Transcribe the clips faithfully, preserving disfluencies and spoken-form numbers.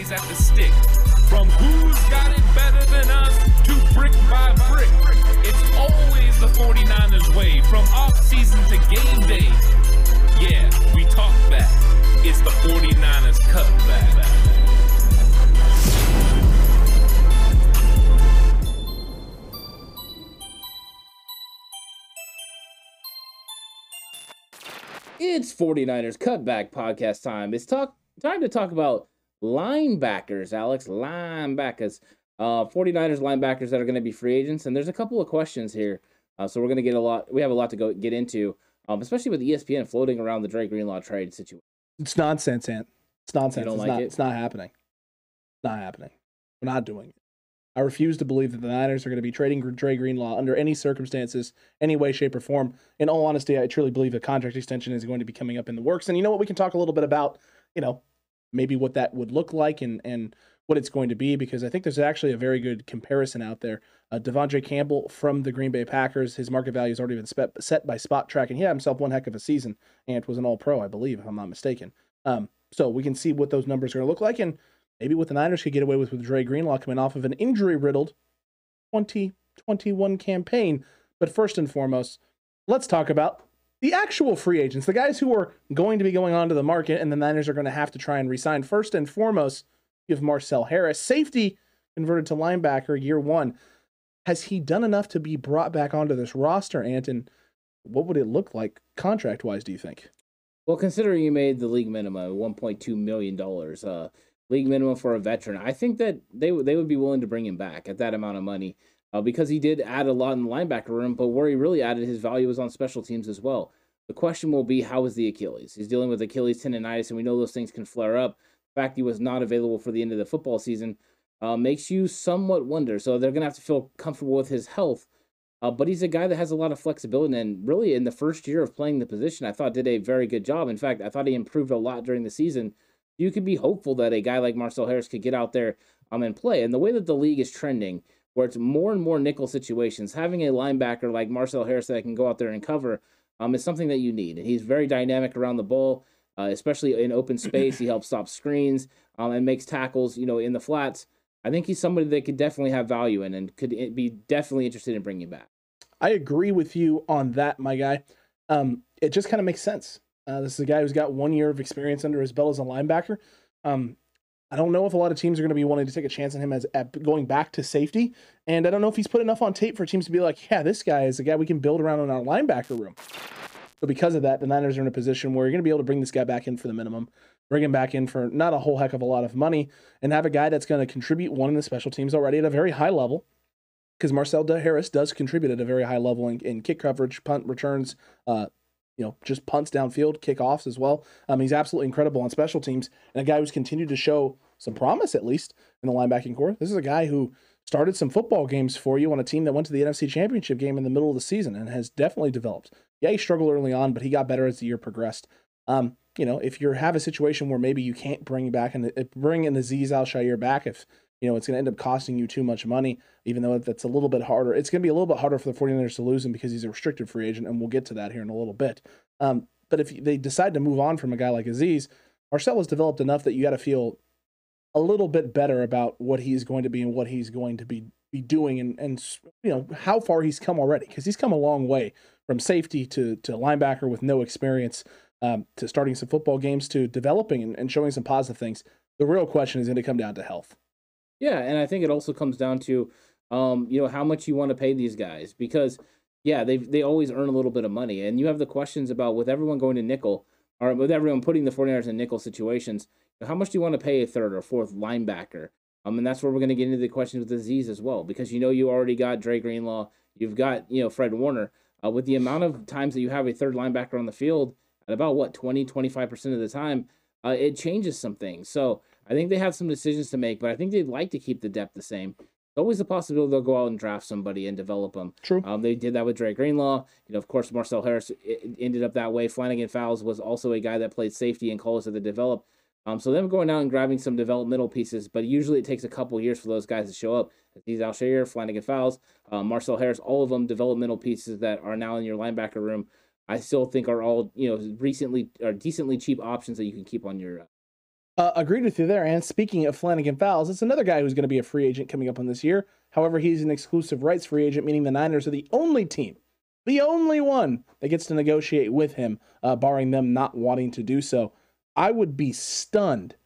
always at the stick. From who's got it better than us to brick by brick, it's always the forty-niners way, from off season to game day. Yeah, we talk back. It's the forty-niners cutback. It's forty-niners Cutback podcast time. It's talk, time to talk about linebackers, Alex. Linebackers. Uh, forty-niners linebackers that are going to be free agents. And there's a couple of questions here. Uh, so we're going to get a lot. We have a lot to go get into, um, especially with E S P N floating around the Dre Greenlaw trade situation. It's nonsense, Ant. It's nonsense. You don't it's, like not, it? It's not happening. It's not happening. We're not doing it. I refuse to believe that the Niners are going to be trading Dre Greenlaw under any circumstances, any way, shape, or form. In all honesty, I truly believe a contract extension is going to be coming up in the works. And you know what? We can talk a little bit about, you know, maybe what that would look like and, and what it's going to be, because I think there's actually a very good comparison out there. Uh, Devondre Campbell from the Green Bay Packers, his market value has already been spe- set by Spot Track, and he had himself one heck of a season, and was an all-pro, I believe, if I'm not mistaken. Um, so we can see what those numbers are going to look like, and maybe what the Niners could get away with with Dre Greenlaw coming off of an injury-riddled twenty twenty-one campaign. But first and foremost, let's talk about the actual free agents, the guys who are going to be going onto the market, and the Niners are going to have to try and re-sign. First and foremost, you have Marcel Harris, safety converted to linebacker year one. Has he done enough to be brought back onto this roster, Ant? And what would it look like contract-wise, do you think? Well, considering you made the league minimum, one point two million dollars, uh, league minimum for a veteran, I think that they, they would be willing to bring him back at that amount of money, uh, because he did add a lot in the linebacker room, but where he really added his value was on special teams as well. The question will be, how is the Achilles? He's dealing with Achilles tendonitis, and we know those things can flare up. The fact he was not available for the end of the football season uh, makes you somewhat wonder. So they're going to have to feel comfortable with his health, uh, but he's a guy that has a lot of flexibility, and really in the first year of playing the position, I thought did a very good job. In fact, I thought he improved a lot during the season. You could be hopeful that a guy like Marcel Harris could get out there um, and play. And the way that the league is trending, where it's more and more nickel situations, having a linebacker like Marcel Harris that can go out there and cover um, is something that you need. And he's very dynamic around the ball, uh, especially in open space. He helps stop screens um, and makes tackles, you know, in the flats. I think he's somebody that could definitely have value in and could be definitely interested in bringing back. I agree with you on that, my guy. Um, it just kind of makes sense. Uh, this is a guy who's got one year of experience under his belt as a linebacker. Um, I don't know if a lot of teams are going to be wanting to take a chance on him as at going back to safety. And I don't know if he's put enough on tape for teams to be like, yeah, this guy is a guy we can build around in our linebacker room. But because of that, the Niners are in a position where you're going to be able to bring this guy back in for the minimum, bring him back in for not a whole heck of a lot of money, and have a guy that's going to contribute one in the special teams already at a very high level. Because Marcel Harris does contribute at a very high level in, in kick coverage, punt returns, uh, you know, just punts downfield, kickoffs as well. Um, he's absolutely incredible on special teams, and a guy who's continued to show some promise, at least, in the linebacking corps. This is a guy who started some football games for you on a team that went to the N F C Championship game in the middle of the season and has definitely developed. Yeah, he struggled early on, but he got better as the year progressed. Um, you know, if you have a situation where maybe you can't bring back and bring an Azeez Al-Shaair back, if you know, it's going to end up costing you too much money, even though that's a little bit harder. It's going to be a little bit harder for the forty-niners to lose him because he's a restricted free agent, and we'll get to that here in a little bit. Um, but if they decide to move on from a guy like Azeez, Marcel has developed enough that you got to feel a little bit better about what he's going to be and what he's going to be, be doing and, and, you know, how far he's come already, because he's come a long way from safety to, to linebacker with no experience, um, to starting some football games, to developing and, and showing some positive things. The real question is going to come down to health. Yeah, and I think it also comes down to, um, you know, how much you want to pay these guys, because, yeah, they they always earn a little bit of money. And you have the questions about, with everyone going to nickel, or with everyone putting the forty-niners in nickel situations, how much do you want to pay a third or fourth linebacker? Um, and that's where we're going to get into the questions with Azeez as well, because you know you already got Dre Greenlaw, you've got, you know, Fred Warner. Uh, with the amount of times that you have a third linebacker on the field, at about, what, twenty, twenty-five percent of the time, uh, it changes some things. So I think they have some decisions to make, but I think they'd like to keep the depth the same. There's always a possibility they'll go out and draft somebody and develop them. True. Um, they did that with Dre Greenlaw. You know, of course, Marcel Harris ended up that way. Flanagan Fowles was also a guy that played safety and college that they developed. Um, so them going out and grabbing some developmental pieces, but usually it takes a couple years for those guys to show up. Azeez Al-Shaair, Flanagan Fowles, uh, Marcel Harris, all of them developmental pieces that are now in your linebacker room. I still think are all, you know, recently or decently cheap options that you can keep on your. Uh, Uh, agreed with you there. And speaking of Flanagan Fowles, it's another guy who's going to be a free agent coming up on this year. However, he's an exclusive rights free agent, meaning the Niners are the only team, the only one that gets to negotiate with him, uh, barring them not wanting to do so. I would be stunned,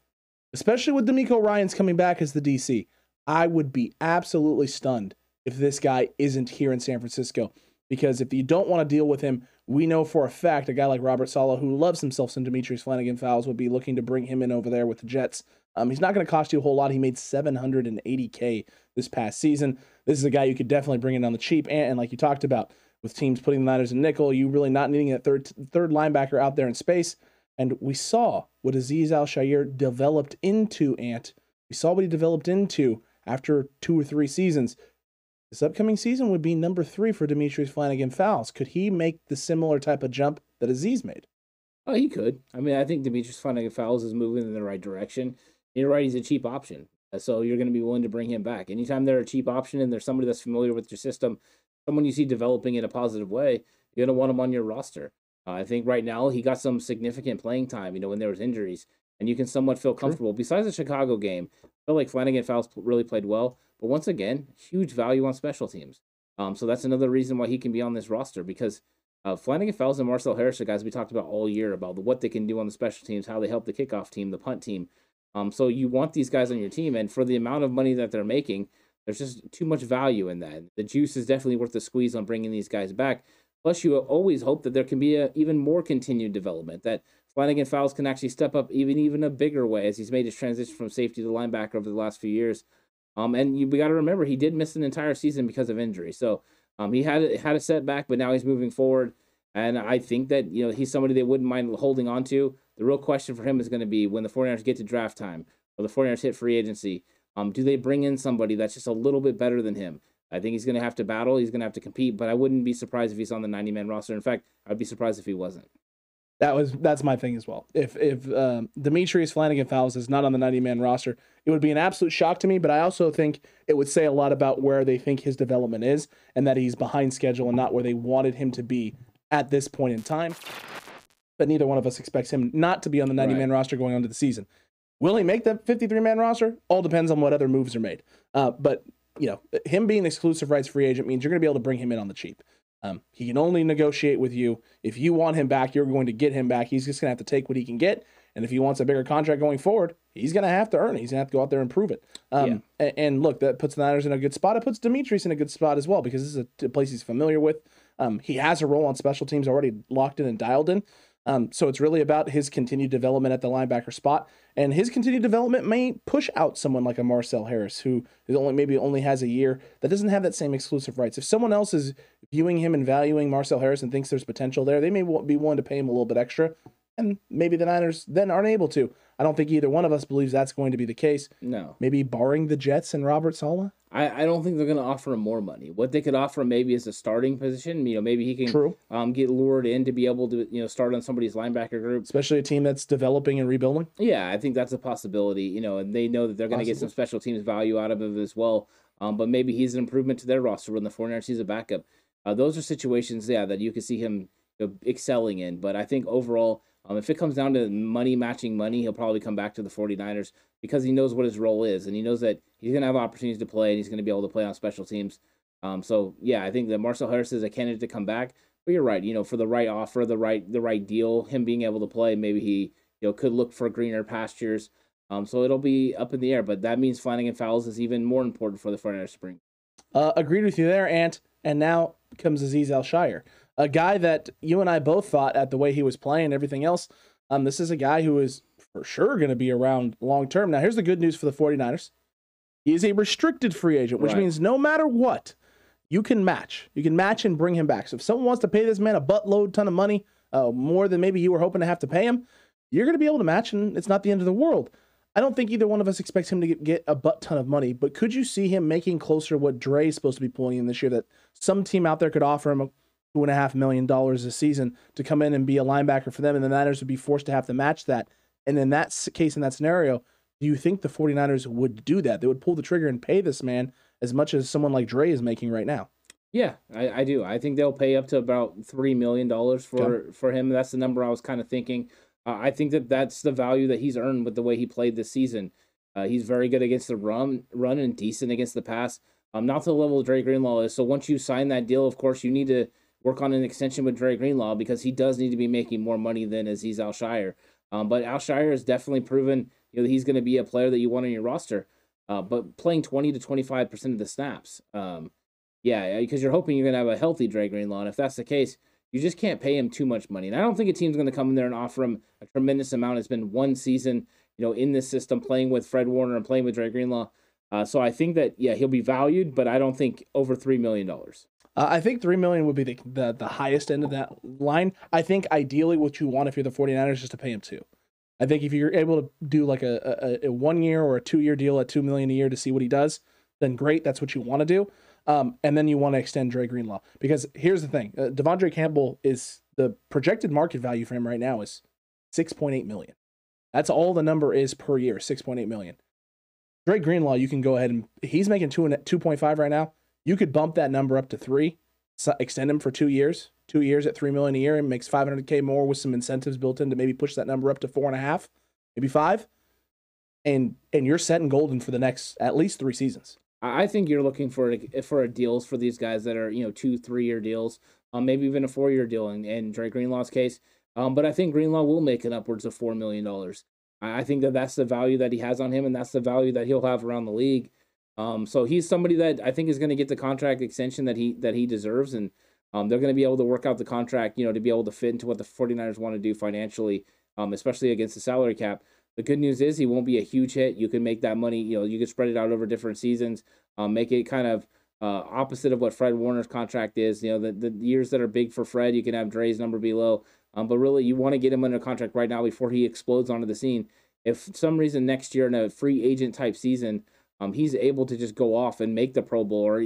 especially with DeMeco Ryans coming back as the D C. I would be absolutely stunned if this guy isn't here in San Francisco, because if you don't want to deal with him, we know for a fact a guy like Robert Saleh, who loves himself some Demetrius Flanagan Fowles, would be looking to bring him in over there with the Jets. Um, he's not going to cost you a whole lot. He made seven hundred eighty K this past season. This is a guy you could definitely bring in on the cheap. And, and like you talked about, with teams putting the Niners in nickel, you really not needing that third third linebacker out there in space. And we saw what Azeez Al-Shaair developed into, Ant. We saw what he developed into after two or three seasons. This upcoming season would be number three for Demetrius Flanagan Fowles. Could he make the similar type of jump that Azeez made? Oh, he could. I mean, I think Demetrius Flanagan Fowles is moving in the right direction. You're right, he's a cheap option. So you're going to be willing to bring him back. Anytime they're a cheap option and there's somebody that's familiar with your system, someone you see developing in a positive way, you're going to want him on your roster. Uh, I think right now he got some significant playing time, you know, when there was injuries, and you can somewhat feel comfortable. Sure. Besides the Chicago game, I feel like Flanagan Fowles really played well. But once again, huge value on special teams. Um, so that's another reason why he can be on this roster, because uh, Flanagan Fowles and Marcel Harris are guys we talked about all year about the, what they can do on the special teams, how they help the kickoff team, the punt team. Um, so you want these guys on your team, and for the amount of money that they're making, there's just too much value in that. The juice is definitely worth the squeeze on bringing these guys back. Plus, you always hope that there can be a, even more continued development, that Flanagan Fowles can actually step up even even a bigger way as he's made his transition from safety to linebacker over the last few years. Um, and you, we got to remember, he did miss an entire season because of injury. So um, he had, had a setback, but now he's moving forward. And I think that, you know, he's somebody they wouldn't mind holding on to. The real question for him is going to be when the 49ers get to draft time or the 49ers hit free agency, um, do they bring in somebody that's just a little bit better than him? I think he's going to have to battle. He's going to have to compete, but I wouldn't be surprised if he's on the ninety-man roster. In fact, I'd be surprised if he wasn't. That was that's my thing as well. If if um, Demetrius Flanagan Fowles is not on the ninety-man roster, it would be an absolute shock to me. But I also think it would say a lot about where they think his development is, and that he's behind schedule and not where they wanted him to be at this point in time. But neither one of us expects him not to be on the ninety-man right. roster going on to the season. Will he make that fifty-three-man roster? All depends on what other moves are made. Uh, but. You know, him being an exclusive rights free agent means you're going to be able to bring him in on the cheap. Um, he can only negotiate with you. If you want him back, you're going to get him back. He's just going to have to take what he can get. And if he wants a bigger contract going forward, he's going to have to earn it. He's going to have to go out there and prove it. Um, yeah. and, and look, that puts the Niners in a good spot. It puts Demetrius in a good spot as well, because this is a, a place he's familiar with. Um, he has a role on special teams already locked in and dialed in. Um, so it's really about his continued development at the linebacker spot, and his continued development may push out someone like a Marcel Harris, who is only maybe only has a year, that doesn't have that same exclusive rights. If someone else is viewing him and valuing Marcel Harris and thinks there's potential there, they may be willing to pay him a little bit extra, and maybe the Niners then aren't able to. I don't think either one of us believes that's going to be the case. No. Maybe barring the Jets and Robert Saleh? I, I don't think they're going to offer him more money. What they could offer him maybe is a starting position. You know, maybe he can True. Um, get lured in to be able to, you know, start on somebody's linebacker group. Especially a team that's developing and rebuilding? Yeah, I think that's a possibility. You know, and they know that they're going to get some special teams value out of it as well. Um, but maybe he's an improvement to their roster when the 49ers sees a backup. Uh, those are situations, yeah, that you could see him, you know, excelling in. But I think overall, Um, if it comes down to money matching money, he'll probably come back to the 49ers because he knows what his role is, and he knows that he's going to have opportunities to play, and he's going to be able to play on special teams. Um, so, yeah, I think that Marcel Harris is a candidate to come back. But you're right, you know, for the right offer, the right the right deal, him being able to play, maybe he you know could look for greener pastures. Um, so it'll be up in the air, but that means Flanagan Fowles is even more important for the 49ers to bring. Uh, agreed with you there, Ant. And now comes Azeez Al-Shaair. A guy that you and I both thought, at the way he was playing and everything else, um, this is a guy who is for sure going to be around long term. Now, here's the good news for the 49ers. He is a restricted free agent, which right. means no matter what, you can match. You can match and bring him back. So if someone wants to pay this man a buttload ton of money, uh, more than maybe you were hoping to have to pay him, you're going to be able to match, and it's not the end of the world. I don't think either one of us expects him to get a butt ton of money, but could you see him making closer what Dre is supposed to be pulling in this year, that some team out there could offer him a two and a half million dollars a season to come in and be a linebacker for them, and the Niners would be forced to have to match that? And in that case, in that scenario, do you think the 49ers would do that? They would pull the trigger and pay this man as much as someone like Dre is making right now? Yeah, I, I do. I think they'll pay up to about three million dollars for, okay. for him. That's the number I was kind of thinking. Uh, I think that that's the value that he's earned with the way he played this season. Uh, he's very good against the run, run and decent against the pass. Um, not to the level of Dre Greenlaw is. So once you sign that deal, of course, you need to work on an extension with Dre Greenlaw because he does need to be making more money than Azeez Al-Shire. Um, but Al-Shire has definitely proven you know, that he's going to be a player that you want on your roster. Uh, but playing twenty to twenty-five percent of the snaps. Um, yeah, because you're hoping you're going to have a healthy Dre Greenlaw. And if that's the case, you just can't pay him too much money. And I don't think a team's going to come in there and offer him a tremendous amount. It's been one season, you know, in this system, playing with Fred Warner and playing with Dre Greenlaw. Uh, so I think that, yeah, he'll be valued, but I don't think over three million dollars. Uh, I think three million dollars would be the, the the highest end of that line. I think ideally what you want if you're the 49ers is to pay him two. I think if you're able to do like a, a, a one-year or a two-year deal at two million dollars a year to see what he does, then great. That's what you want to do. Um, and then you want to extend Dre Greenlaw. Because here's the thing. Uh, Devondre Campbell is the projected market value for him right now is six point eight million dollars. That's all the number is per year, six point eight million dollars. Dre Greenlaw, you can go ahead and he's making two and two point five right now. You could bump that number up to three, so extend him for two years, two years at three million dollars a year, and makes five hundred K more with some incentives built in to maybe push that number up to four and a half, maybe five. And, and you're set and golden for the next, at least three seasons. I think you're looking for for a deals for these guys that are, you know, two, three year deals, um, maybe even a four year deal in, in Dre Greenlaw's case. Um, but I think Greenlaw will make it upwards of four million dollars. I think that that's the value that he has on him, and that's the value that he'll have around the league. Um, so he's somebody that I think is going to get the contract extension that he that he deserves, and um, they're going to be able to work out the contract, you know, to be able to fit into what the 49ers want to do financially, um, especially against the salary cap. The good news is he won't be a huge hit. You can make that money, you know, you can spread it out over different seasons, um, make it kind of uh, opposite of what Fred Warner's contract is. You know, the, the years that are big for Fred, you can have Dre's number be low. Um, but really, you want to get him under contract right now before he explodes onto the scene. If for some reason next year in a free agent type season, um, he's able to just go off and make the Pro Bowl, or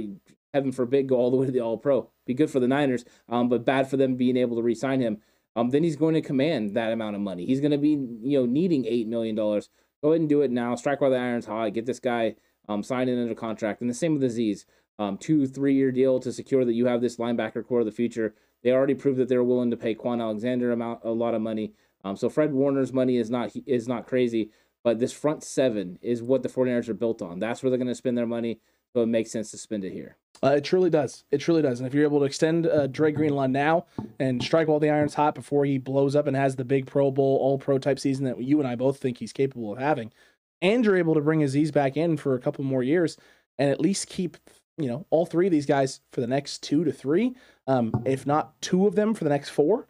heaven forbid, go all the way to the All Pro. Be good for the Niners, um, but bad for them being able to re-sign him. Um, then he's going to command that amount of money. He's going to be, you know, needing eight million dollars. Go ahead and do it now. Strike while the iron's hot. Get this guy um, signed in under contract. And the same with Azeez. Um, two, three-year deal to secure that you have this linebacker core of the future. They already proved that they're willing to pay Quan Alexander amount a lot of money. Um, so Fred Warner's money is not is not crazy, but this front seven is what the 49ers are built on. That's where they're going to spend their money, so it makes sense to spend it here. Uh, it truly does. It truly does. And if you're able to extend uh, Dre Greenlaw now and strike while the iron's hot before he blows up and has the big Pro Bowl, All-Pro type season that you and I both think he's capable of having, and you're able to bring Azeez back in for a couple more years and at least keep you know, all three of these guys for the next two to three, um, if not two of them for the next four,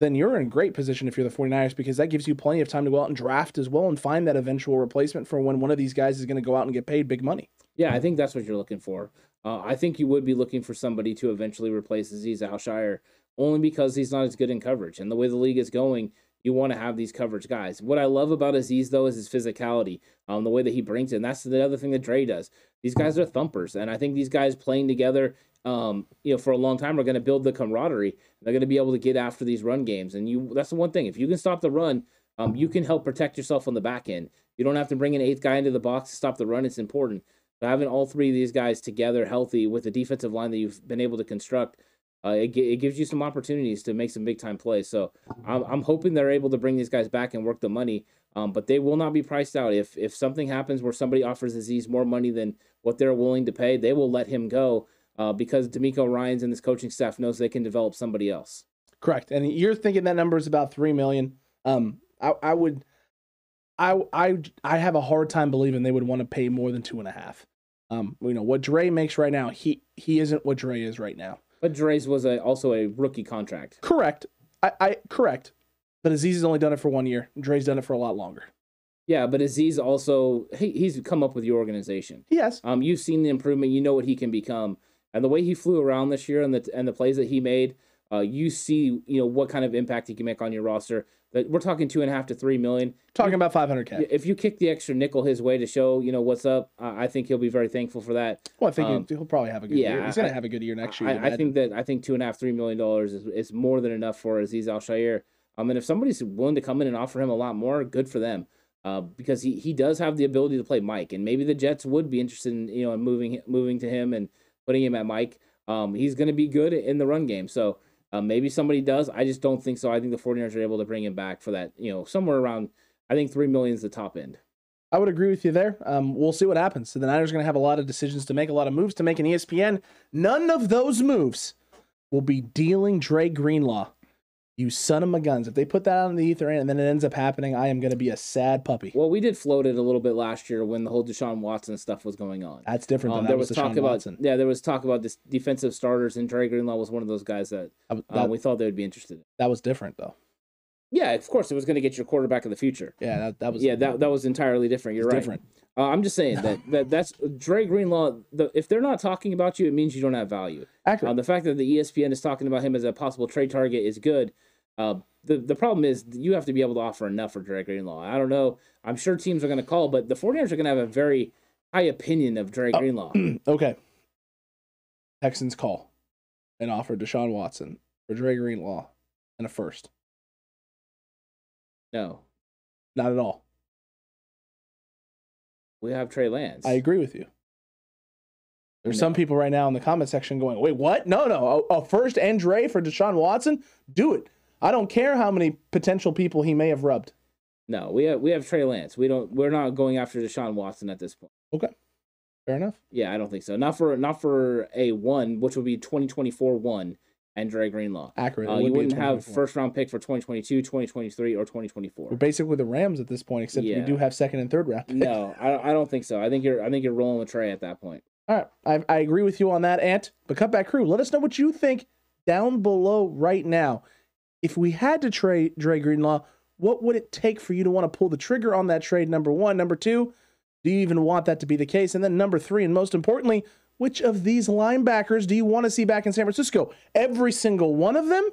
then you're in a great position if you're the 49ers, because that gives you plenty of time to go out and draft as well and find that eventual replacement for when one of these guys is going to go out and get paid big money. Yeah, I think that's what you're looking for. Uh, I think you would be looking for somebody to eventually replace Azeez Al-Shire only because he's not as good in coverage. And the way the league is going, you want to have these coverage guys. What I love about Azeez, though, is his physicality, um, the way that he brings it. And that's the other thing that Dre does. These guys are thumpers, and I think these guys playing together um, you know, for a long time are going to build the camaraderie. They're going to be able to get after these run games. And you that's the one thing. If you can stop the run, um, you can help protect yourself on the back end. You don't have to bring an eighth guy into the box to stop the run. It's important. But having all three of these guys together healthy with the defensive line that you've been able to construct, Uh, it, it gives you some opportunities to make some big-time plays. So I'm, I'm hoping they're able to bring these guys back and work the money, um, but they will not be priced out. If if something happens where somebody offers Azeez more money than what they're willing to pay, they will let him go uh, because D'Amico Ryans and this coaching staff knows they can develop somebody else. Correct. And you're thinking that number is about three million dollars. Um, I, I would, I, I, I have a hard time believing they would want to pay more than two and a half. Um, you know, what Dre makes right now, he, he isn't what Dre is right now. But Dre's was a, also a rookie contract. Correct. I, I correct. But Azeez has only done it for one year. Dre's done it for a lot longer. Yeah, but Azeez also, he, he's come up with your organization. Yes. Um, you've seen the improvement. You know what he can become. And the way he flew around this year and the and the plays that he made, uh, you see, you know, what kind of impact he can make on your roster. But we're talking two and a half to three million. Talking about five hundred K. If you kick the extra nickel his way to show, you know, what's up, uh, I think he'll be very thankful for that. Well, I think um, he'll probably have a good yeah, year. He's gonna I, have a good year next year. I, I think that I think two and a half, three million dollars is, is more than enough for Azeez Al-Shire. Um, and if somebody's willing to come in and offer him a lot more, good for them. Uh, because he, he does have the ability to play Mike, and maybe the Jets would be interested in you know in moving moving to him and putting him at Mike. Um, he's gonna be good in the run game. So Uh, maybe somebody does. I just don't think so. I think the 49ers are able to bring him back for that, you know, somewhere around, I think three million is the top end. I would agree with you there. Um, we'll see what happens. So the Niners are going to have a lot of decisions to make, a lot of moves to make in E S P N. None of those moves will be dealing Dre Greenlaw. You son of my guns. If they put that out in the ether and then it ends up happening, I am going to be a sad puppy. Well, we did float it a little bit last year when the whole Deshaun Watson stuff was going on. That's different than um, that there was, was talk Deshaun about, Watson. Yeah, there was talk about this defensive starters, and Dre Greenlaw was one of those guys that, that uh, we thought they would be interested in. That was different, though. Yeah, of course, it was going to get your quarterback of the future. Yeah, that, that was. Yeah, that that was entirely different. You're right. Different. Uh, I'm just saying that, that that's Dre Greenlaw. The, if they're not talking about you, it means you don't have value. Accurate. Uh, the fact that the E S P N is talking about him as a possible trade target is good. Uh, the the problem is you have to be able to offer enough for Dre Greenlaw. I don't know. I'm sure teams are going to call, but the 49ers are going to have a very high opinion of Dre Greenlaw. Oh, okay. Texans call and offer Deshaun Watson for Dre Greenlaw and a first. No, not at all. We have Trey Lance. I agree with you. There's no. some people right now in the comment section going, wait, what? No, no. A, a first and Dre for Deshaun Watson? Do it. I don't care how many potential people he may have rubbed. No, we have we have Trey Lance. We don't we're not going after Deshaun Watson at this point. Okay. Fair enough. Yeah, I don't think so. Not for not for a one, which would be twenty twenty-four one. And Dre Greenlaw. Accurate. Uh, would you wouldn't have first round pick for twenty twenty-two, twenty twenty-three, or twenty twenty-four. We're basically the Rams at this point, except yeah. we do have second and third round. Picks. No, I, I don't think so. I think you're I think you're rolling with Trey at that point. All right, I, I agree with you on that, Ant. But Cutback Crew, let us know what you think down below right now. If we had to trade Dre Greenlaw, what would it take for you to want to pull the trigger on that trade? Number one, number two, do you even want that to be the case? And then number three, and most importantly, which of these linebackers do you want to see back in San Francisco? Every single one of them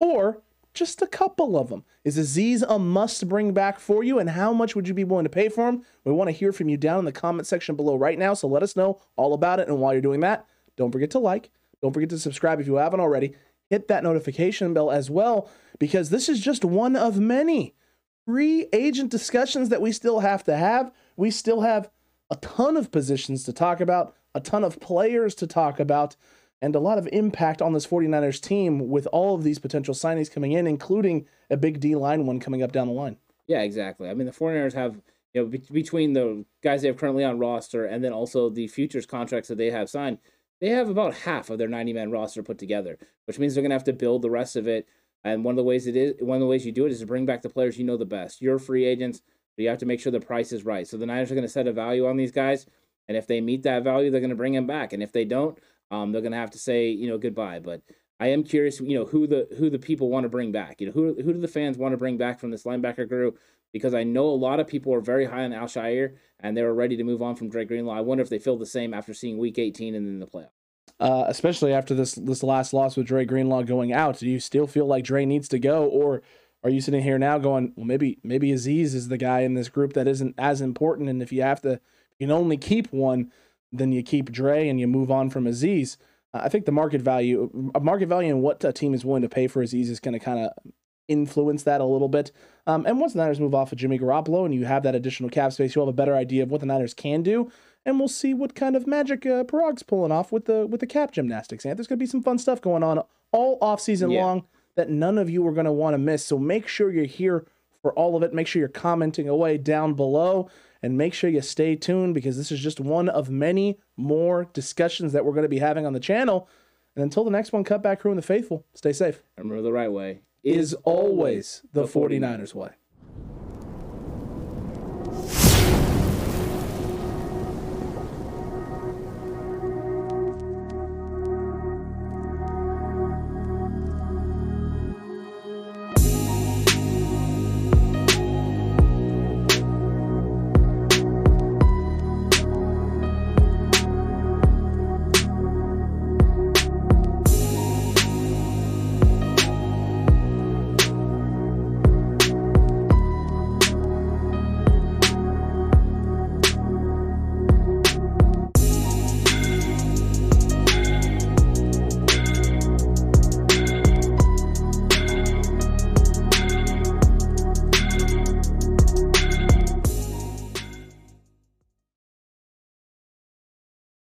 or just a couple of them? Is Aziz a must bring back for you, and how much would you be willing to pay for him? We want to hear from you down in the comment section below right now, so let us know all about it. And while you're doing that, don't forget to like, don't forget to subscribe if you haven't already. Hit that notification bell as well, because this is just one of many free agent discussions that we still have to have. We still have a ton of positions to talk about, a ton of players to talk about, and a lot of impact on this 49ers team with all of these potential signings coming in, including a big D-line one coming up down the line. Yeah, exactly. I mean, the 49ers have, you know, be between the guys they have currently on roster and then also the futures contracts that they have signed, they have about half of their ninety-man roster put together, which means they're going to have to build the rest of it. And one of the ways it is, one of the ways you do it is to bring back the players you know the best. You're free agents, but you have to make sure the price is right. So the Niners are going to set a value on these guys. And if they meet that value, they're going to bring him back. And if they don't, um, they're going to have to say, you know, goodbye. But I am curious, you know, who the who the people want to bring back. You know, who who do the fans want to bring back from this linebacker group? Because I know a lot of people are very high on Al Shire, and they were ready to move on from Dre Greenlaw. I wonder if they feel the same after seeing Week eighteen and then the playoffs. Uh, especially after this this last loss with Dre Greenlaw going out, do you still feel like Dre needs to go, or are you sitting here now going, well, maybe maybe Aziz is the guy in this group that isn't as important, and if you have to. You can only keep one, then you keep Dre and you move on from Aziz. Uh, I think the market value, a market value and what a team is willing to pay for Aziz is going to kind of influence that a little bit. Um, and once the Niners move off of Jimmy Garoppolo and you have that additional cap space, you'll have a better idea of what the Niners can do. And we'll see what kind of magic uh, Parag's pulling off with the with the cap gymnastics. And there's going to be some fun stuff going on all offseason yeah. long that none of you are going to want to miss. So make sure you're here for all of it. Make sure you're commenting away down below. And make sure you stay tuned, because this is just one of many more discussions that we're going to be having on the channel. And until the next one, Cutback Crew and the Faithful, stay safe. Remember, the right way is always the 49ers way.